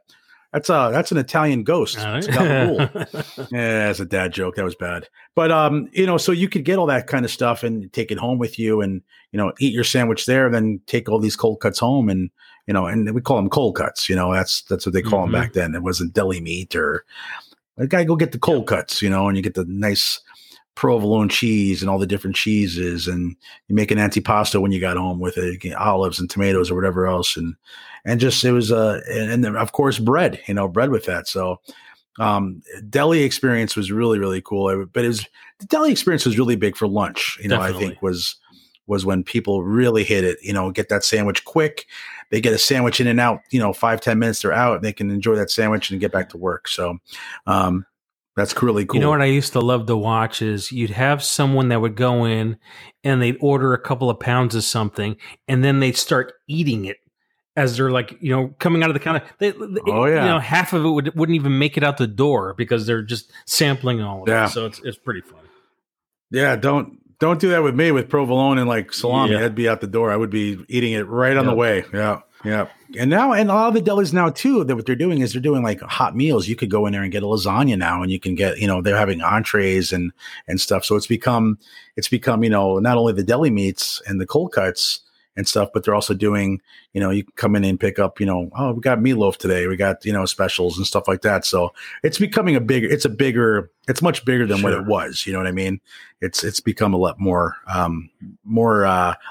that's an Italian ghost. Right. It's gabagool. Yeah, that's a dad joke. That was bad, but you know, so you could get all that kind of stuff and take it home with you, and you know, eat your sandwich there, and then take all these cold cuts home and. You know, and we call them cold cuts. You know, that's what they call them back then. It wasn't deli meat or I gotta go get the cold cuts. You know, and you get the nice provolone cheese and all the different cheeses, and you make an antipasto when you got home with it, you get olives and tomatoes or whatever else, and just it was and then, of course bread. You know, bread with that. So deli experience was really really cool. But the deli experience was really big for lunch. You know, definitely. I think was when people really hit it, you know, get that sandwich quick. They get a sandwich in and out, you know, 5-10 minutes, they're out and they can enjoy that sandwich and get back to work. So that's really cool. You know what I used to love to watch is you'd have someone that would go in and they'd order a couple of pounds of something and then they'd start eating it as they're like, you know, coming out of the counter. You know, half of it wouldn't even make it out the door because they're just sampling all of it. So it's pretty fun. Yeah, Don't do that with me with provolone and like salami. I'd be out the door. I would be eating it right on the way. Yeah. Yeah. And now, and a lot of the delis now too, that what they're doing is they're doing like hot meals. You could go in there and get a lasagna now, and you can get, you know, they're having entrees and stuff. So it's become, you know, not only the deli meats and the cold cuts and stuff, but they're also doing, you know, you can come in and pick up, you know, oh, we got meatloaf today. We got, you know, specials and stuff like that. So it's becoming it's much bigger than what it was. You know what I mean? It's become a lot more, more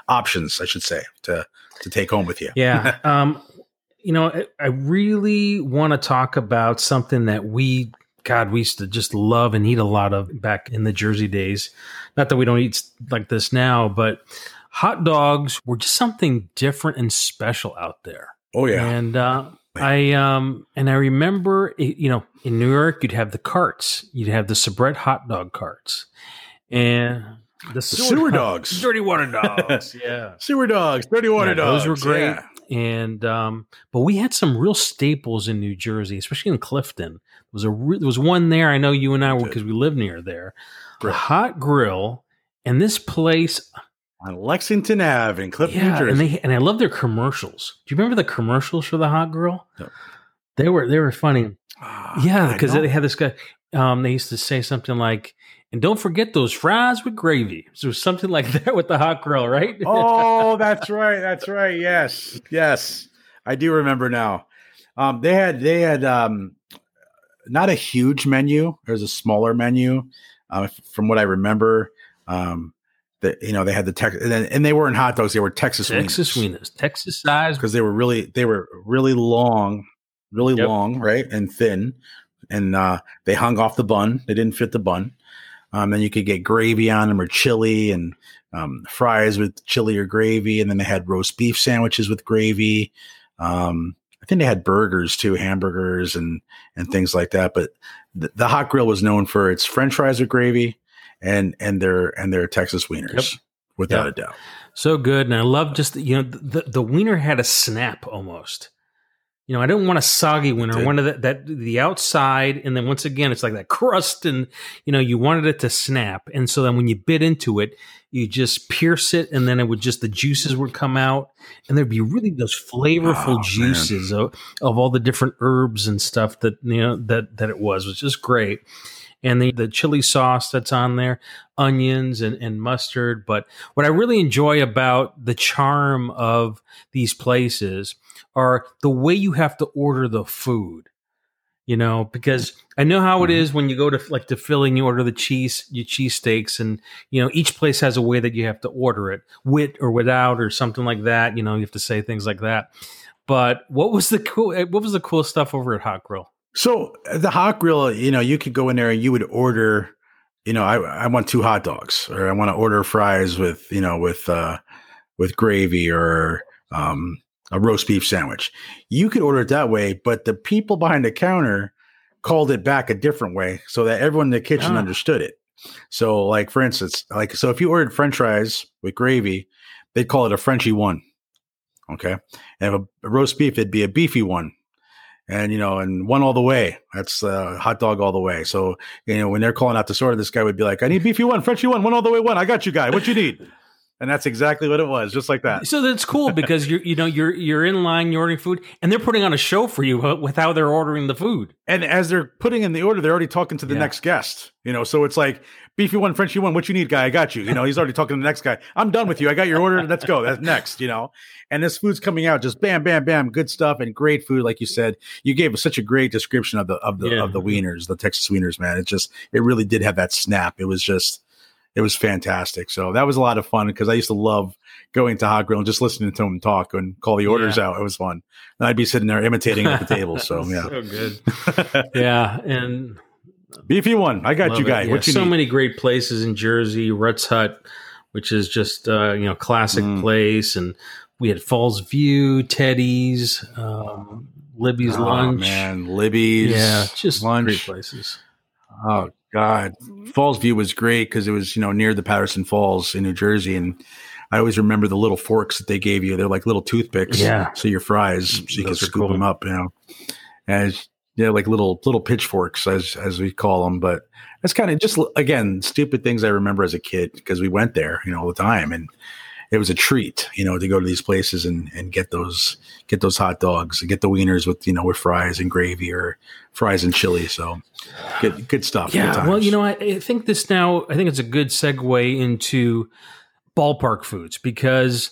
options, I should say, to take home with you. Yeah. You know, I really want to talk about something that we used to just love and eat a lot of back in the Jersey days. Not that we don't eat like this now, but hot dogs were just something different and special out there. Oh yeah. And, I remember, you know, in New York, you'd have the carts, you'd have the Soubrette hot dog carts and the sewer dogs, dirty water dogs. Yeah. Sewer dogs, dirty water dogs. Those were great. Yeah. And, but we had some real staples in New Jersey, especially in Clifton. There was there was one there. I know you and I were, cause we lived near there. Grill. Hot Grill. And this place on Lexington Ave in Clifton, New Jersey. And I love their commercials. Do you remember the commercials for the Hot Grill? No. They were funny. Yeah. Cause they had this guy, they used to say something like, and don't forget those fries with gravy. So something like that with the Hot Grill, right? Oh, that's right. That's right. Yes. Yes. I do remember now. They had not a huge menu. There was a smaller menu from what I remember. They had the Texas, and they weren't hot dogs. They were Texas Wieners, Texas size. Because they were really long, really long, right? And thin. And they hung off the bun. They didn't fit the bun. Then you could get gravy on them or chili and fries with chili or gravy. And then they had roast beef sandwiches with gravy. I think they had burgers too, hamburgers and things like that. But the Hot Grill was known for its French fries with gravy and their Texas Wieners, without a doubt. So good. And I love just, you know, the wiener had a snap almost. You know, I didn't want a soggy wiener. I wanted the outside, and then once again, it's like that crust, and you know, you wanted it to snap. And so then when you bit into it, you just pierce it, and then it would just the juices would come out, and there'd be really those flavorful juices of all the different herbs and stuff that you know that it was, which is great. And the chili sauce that's on there, onions and mustard. But what I really enjoy about the charm of these places are the way you have to order the food, you know, because I know how it is when you go to like the Philly and you order your cheesesteaks, and, you know, each place has a way that you have to order it with or without or something like that. You know, you have to say things like that. But what was the cool stuff over at Hot Grill? So the Hot Grill, you know, you could go in there and you would order, you know, I want 2 hot dogs, or I want to order fries with, you know, with gravy, or a roast beef sandwich. You could order it that way, but the people behind the counter called it back a different way so that everyone in the kitchen understood it. So like, for instance, so if you ordered French fries with gravy, they'd call it a Frenchy one. Okay. And if a roast beef, it'd be a beefy one. And, you know, and one all the way. That's hot dog all the way. So, you know, when they're calling out this order, this guy would be like, I need beefy one, Frenchy one all the way one. I got you, guy. What you need? And that's exactly what it was, just like that. So that's cool because, you're in line, you're ordering food, and they're putting on a show for you with how they're ordering the food. And as they're putting in the order, they're already talking to the next guest. You know, so it's like, beefy one, Frenchy one, what you need, guy? I got you. You know, he's already talking to the next guy. I'm done with you. I got your order. Let's go. That's next, you know. And this food's coming out just bam, bam, bam. Good stuff and great food. Like you said, you gave us such a great description of the wieners, the Texas wieners, man. It really did have that snap. It was fantastic. So that was a lot of fun because I used to love going to Hot Grill and just listening to him talk and call the orders out. It was fun. And I'd be sitting there imitating at the table. So, yeah. So good. Yeah. And beefy one. I got you, guy. Yeah. What you need? Many great places in Jersey. Rut's Hut, which is just classic place, and we had Falls View, Teddy's, Libby's Lunch. Man, Libby's. Yeah, just great places. Oh God, Falls View was great because it was near the Paterson Falls in New Jersey, and I always remember the little forks that they gave you. They're like little toothpicks. Yeah. So your fries, so you can scoop them up. You know, and. Yeah, like little pitchforks, as we call them. But that's kind of just, again, stupid things I remember as a kid because we went there, all the time. And it was a treat, you know, to go to these places and get those hot dogs and get the wieners with, you know, with fries and gravy or fries and chili. So good stuff. Yeah. Good, well, you know, I think this now, I think it's a good segue into ballpark foods, because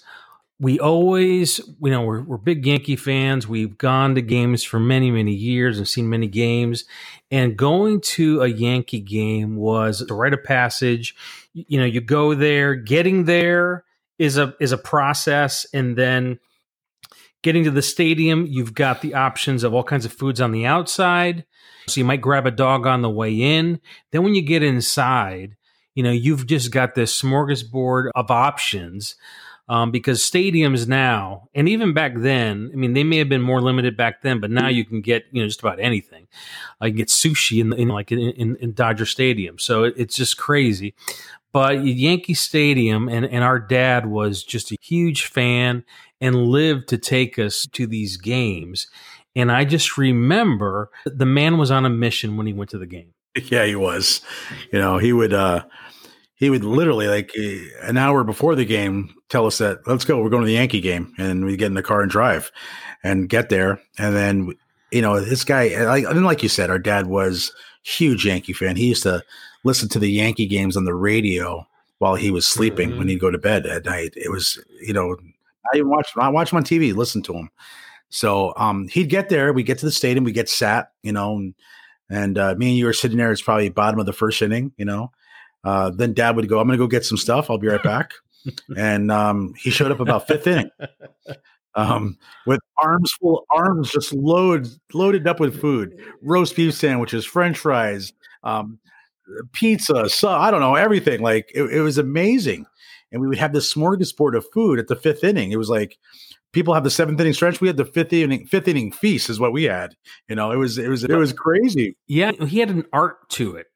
we always, you know, we're big Yankee fans. We've gone to games for many, many years and seen many games. And going to a Yankee game was a rite of passage. You know, you go there, getting there is a process. And then getting to the stadium, you've got the options of all kinds of foods on the outside. So you might grab a dog on the way in. Then when you get inside, you know, you've just got this smorgasbord of options. Because stadiums now, and even back then, I mean, they may have been more limited back then, but now you can get, you know, just about anything. You can get sushi in Dodger Stadium. So it's just crazy. But Yankee Stadium, and our dad was just a huge fan and lived to take us to these games. And I just remember the man was on a mission when he went to the game. Yeah, he was. You know, he would literally, like, an hour before the game tell us that, let's go, we're going to the Yankee game. And we get in the car and drive and get there. And then, you know, this guy, and like you said, our dad was huge Yankee fan. He used to listen to the Yankee games on the radio while he was sleeping, mm-hmm. when he'd go to bed at night. It was, you know, I watch him on TV, listen to him. So he'd get there, we get to the stadium, we get sat, you know, and me and you were sitting there. It's probably bottom of the first inning, you know. Then dad would go, I'm going to go get some stuff. I'll be right back. And he showed up about fifth inning with arms just loaded up with food, roast beef sandwiches, French fries, pizza. So I don't know, everything. Like it was amazing. And we would have this smorgasbord of food at the fifth inning. It was like people have the seventh inning stretch. We had the fifth inning feast is what we had. You know, it was crazy. Yeah. He had an art to it.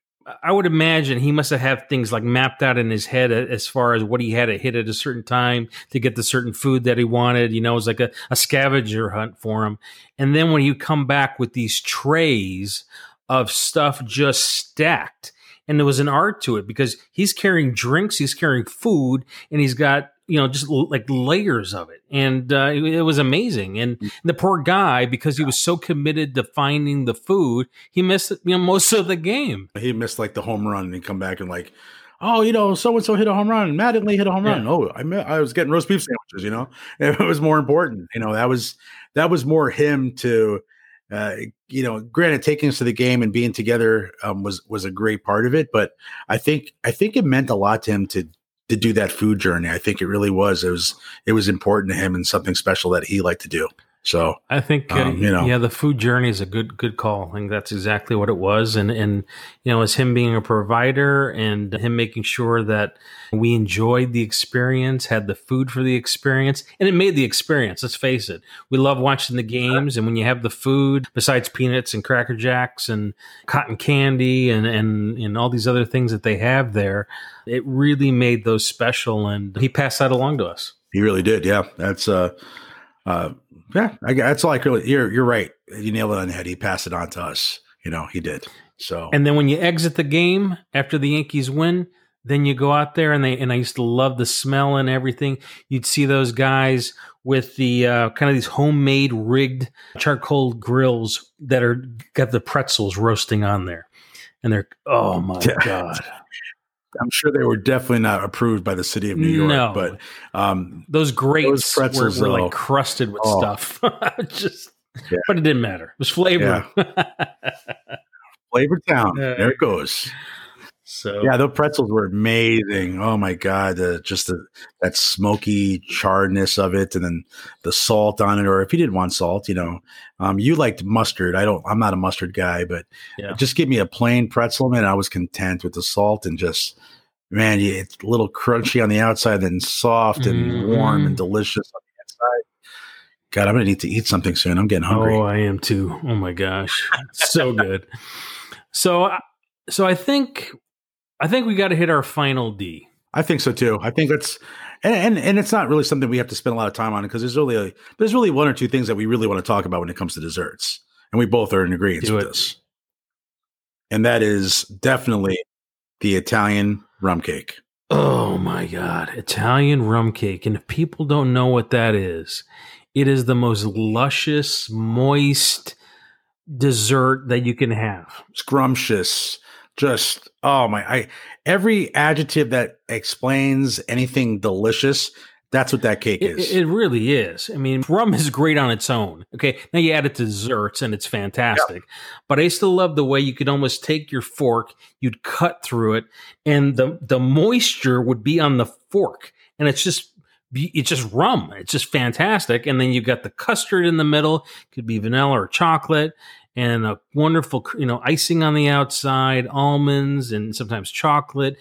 I would imagine he must have had things like mapped out in his head as far as what he had to hit at a certain time to get the certain food that he wanted. You know, it was like a scavenger hunt for him. And then when you come back with these trays of stuff just stacked, and there was an art to it because he's carrying drinks, he's carrying food, and he's got, you know, just like layers of it. And it was amazing. And the poor guy, because he was so committed to finding the food, he missed, you know, most of the game. He missed like the home run, and he'd come back and like, oh, you know, so-and-so hit a home run. Matt Inley hit a home run. Oh, I was getting roast beef sandwiches, you know. It was more important. You know, that was more him to, you know, granted, taking us to the game and being together was a great part of it. But I think it meant a lot to him to do that food journey. I think it really was. It was important to him and something special that he liked to do. So I think, you know, yeah, the food journey is a good call. I think that's exactly what it was. And, you know, as him being a provider and him making sure that we enjoyed the experience, had the food for the experience, and it made the experience. Let's face it. We love watching the games. And when you have the food, besides peanuts and Cracker Jacks and cotton candy and all these other things that they have there, it really made those special. And he passed that along to us. He really did. Yeah. That's, yeah, that's all I could. You're right. You nailed it on the head. He passed it on to us. You know, he did. So, and then when you exit the game after the Yankees win, then you go out there and I used to love the smell and everything. You'd see those guys with the kind of these homemade rigged charcoal grills that are got the pretzels roasting on there, and they're oh my god. I'm sure they were definitely not approved by the city of New York, no. But those grapes pretzels were like crusted with stuff. Just, yeah. But it didn't matter. It was flavor. Yeah. Flavortown. There it goes. So yeah, those pretzels were amazing. Oh my god, that smoky charredness of it, and then the salt on it. Or if you didn't want salt, you know, you liked mustard. I'm not a mustard guy, but just give me a plain pretzel, man. I was content with the salt and just, man, it's a little crunchy on the outside, then soft and warm and delicious on the inside. God, I'm gonna need to eat something soon. I'm getting hungry. Oh, I am too. Oh my gosh, so good. So I think we got to hit our final D. I think so too. I think that's, and it's not really something we have to spend a lot of time on because there's really one or two things that we really want to talk about when it comes to desserts, and we both are in agreement with this. And that is definitely the Italian rum cake. Oh my God, Italian rum cake. And if people don't know what that is, it is the most luscious, moist dessert that you can have. Scrumptious. Just, oh my, every adjective that explains anything delicious, that's what that cake is. It really is. I mean, rum is great on its own. Okay, now you add it to desserts and it's fantastic. Yep. But I still love the way you could almost take your fork, you'd cut through it, and the moisture would be on the fork. And it's just rum. It's just fantastic. And then you've got the custard in the middle. It could be vanilla or chocolate. And a wonderful, icing on the outside, almonds, and sometimes chocolate.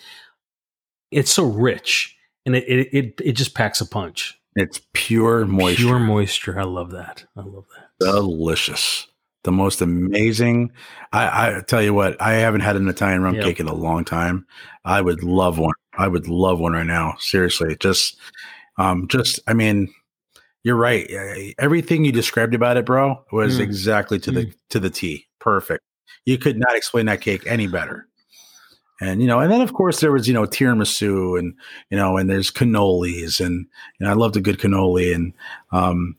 It's so rich. And it just packs a punch. It's pure moisture. Pure moisture. I love that. Delicious. The most amazing. I tell you what, I haven't had an Italian rum cake in a long time. I would love one. Right now. Seriously. I mean, you're right. Everything you described about it, bro, was exactly to the T. Perfect. You could not explain that cake any better. And, and then of course there was, tiramisu and, and there's cannolis and, I loved a good cannoli and, and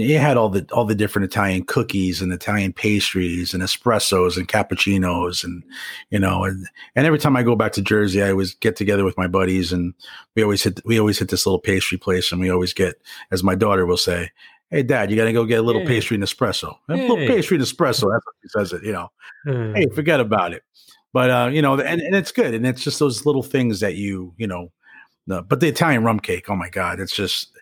it had all the different Italian cookies and Italian pastries and espressos and cappuccinos and, and every time I go back to Jersey, I always get together with my buddies and we always hit this little pastry place and we always get, as my daughter will say, "Hey, Dad, you got to go get a little pastry and espresso." A little pastry and espresso. That's what she says it, Hey, forget about it. But, and it's good. And it's just those little things that but the Italian rum cake, oh my God, it's just,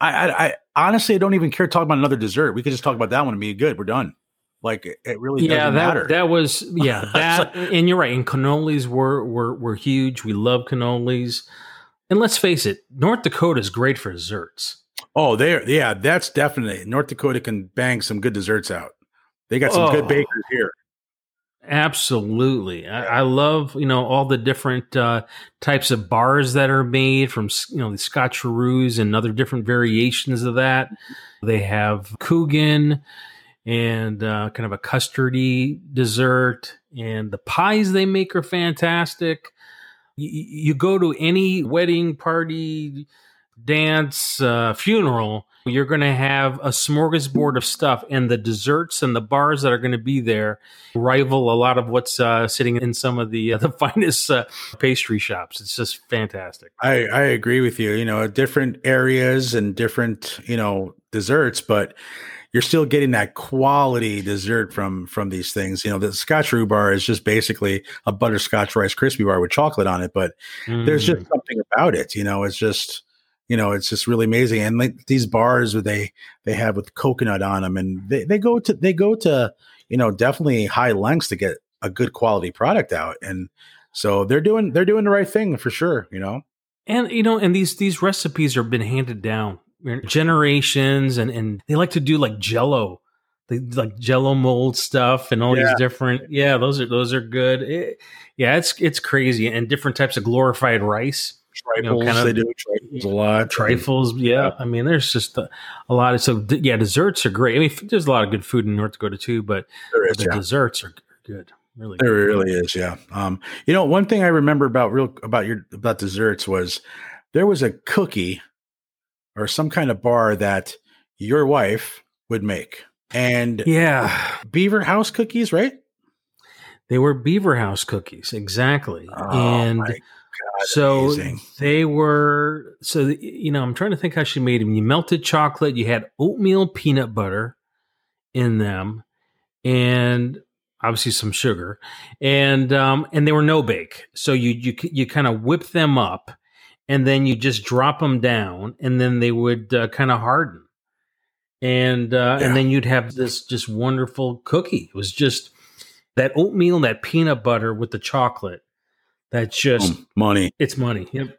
I honestly, I don't even care to talk about another dessert. We could just talk about that one and be good. We're done. Like it really doesn't matter. That and you're right. And cannolis were huge. We love cannolis. And let's face it, North Dakota is great for desserts. Oh, that's definitely, North Dakota can bang some good desserts out. They got some good bakers here. Absolutely. I love, all the different types of bars that are made from, the Scotcharoos and other different variations of that. They have Coogan and kind of a custardy dessert, and the pies they make are fantastic. You go to any wedding, party, dance, funeral, you're going to have a smorgasbord of stuff, and the desserts and the bars that are going to be there rival a lot of what's sitting in some of the finest pastry shops. It's just fantastic. I agree with you. Different areas and different, desserts, but you're still getting that quality dessert from these things. The Scotcharoo bar is just basically a butterscotch Rice Krispie bar with chocolate on it, but there's just something about it. It's just really amazing. And like these bars that they have with coconut on them, and they go to definitely high lengths to get a good quality product out. And so they're doing the right thing for sure. And these recipes have been handed down generations, and they like to do like Jell-O. They like Jell-O mold stuff and all these different. Yeah. Those are good. It's crazy. And different types of glorified rice. Trifles, they do trifles a lot. Trifles, yeah. I mean, there's just a lot of desserts are great. I mean, there's a lot of good food in North Dakota too, but desserts are good. Really, there good. Really is. Yeah. One thing I remember about desserts was there was a cookie or some kind of bar that your wife would make, and Beaver House cookies, right? They were Beaver House cookies, exactly, God, so amazing. They were, I'm trying to think how she made them. You melted chocolate, you had oatmeal peanut butter in them, and obviously some sugar, and they were no bake. So you kind of whip them up and then you just drop them down, and then they would kind of harden. And then you'd have this just wonderful cookie. It was just that oatmeal and that peanut butter with the chocolate. That's just money. It's money. Yep.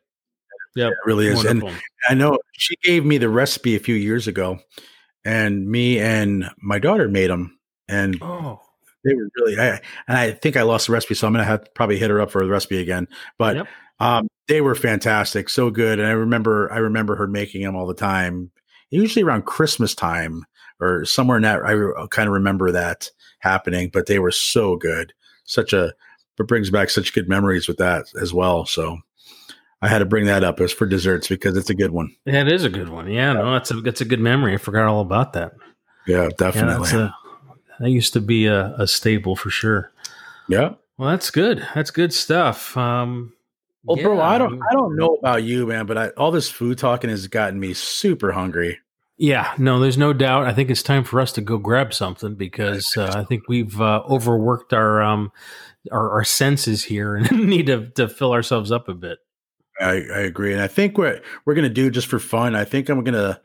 Yep. It really is. Wonderful. And I know she gave me the recipe a few years ago, and me and my daughter made them, and they were really, I think I lost the recipe. So I'm going to have to probably hit her up for the recipe again, but they were fantastic. So good. And I remember her making them all the time, usually around Christmas time or somewhere in that. I kind of remember that happening, but they were so good. It brings back such good memories with that as well. So I had to bring that up. It was for desserts because it's a good one. Yeah, it is a good one. Yeah, no, that's a good memory. I forgot all about that. Yeah, definitely. Yeah, that used to be a staple for sure. Yeah. Well, that's good. That's good stuff. Well, yeah, bro, I don't know about you, man, but all this food talking has gotten me super hungry. Yeah, no, there's no doubt. I think it's time for us to go grab something because I think we've overworked our senses here and need to fill ourselves up a bit. I agree, and I think we're going to do just for fun. I think I'm going to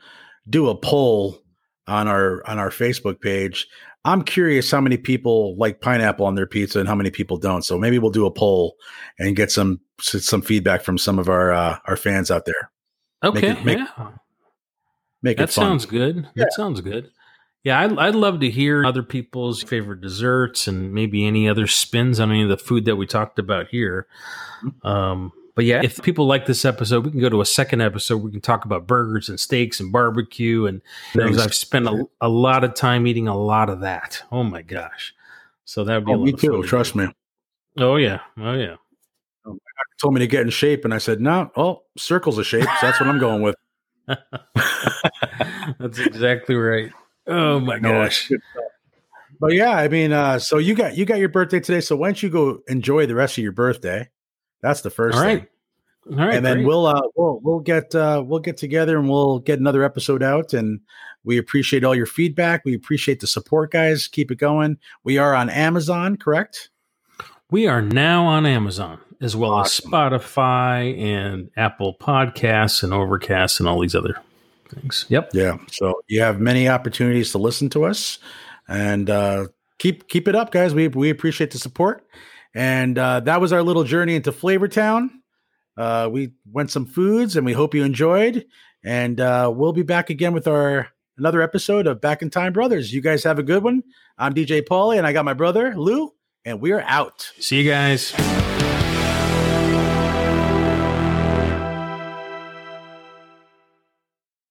do a poll on our Facebook page. I'm curious how many people like pineapple on their pizza and how many people don't. So maybe we'll do a poll and get some feedback from some of our fans out there. Okay, make that it fun. Sounds good. Yeah. That sounds good. Yeah, I'd love to hear other people's favorite desserts and maybe any other spins on any of the food that we talked about here. But yeah, if people like this episode, we can go to a second episode. We can talk about burgers and steaks and barbecue. And I've spent a lot of time eating a lot of that. Oh my gosh. So that would be a lot me of too. Fun. Trust me. Oh yeah. My doctor told me to get in shape. And I said, no, circles of shapes. That's what I'm going with. That's exactly right. Oh my gosh. But yeah, I mean, so you got your birthday today. So why don't you go enjoy the rest of your birthday? That's the first thing. All right, and then great. We'll get together and we'll get another episode out. And we appreciate all your feedback. We appreciate the support, guys. Keep it going. We are on Amazon, correct? We are now on Amazon as well as Spotify and Apple Podcasts and Overcast and all these other things. Yep. Yeah. So you have many opportunities to listen to us, and keep it up, guys. We appreciate the support. And that was our little journey into Flavortown. We went some foods, and we hope you enjoyed. And we'll be back again with another episode of Back in Time Brothers. You guys have a good one. I'm DJ Pauly, and I got my brother, Lou, and we're out. See you guys.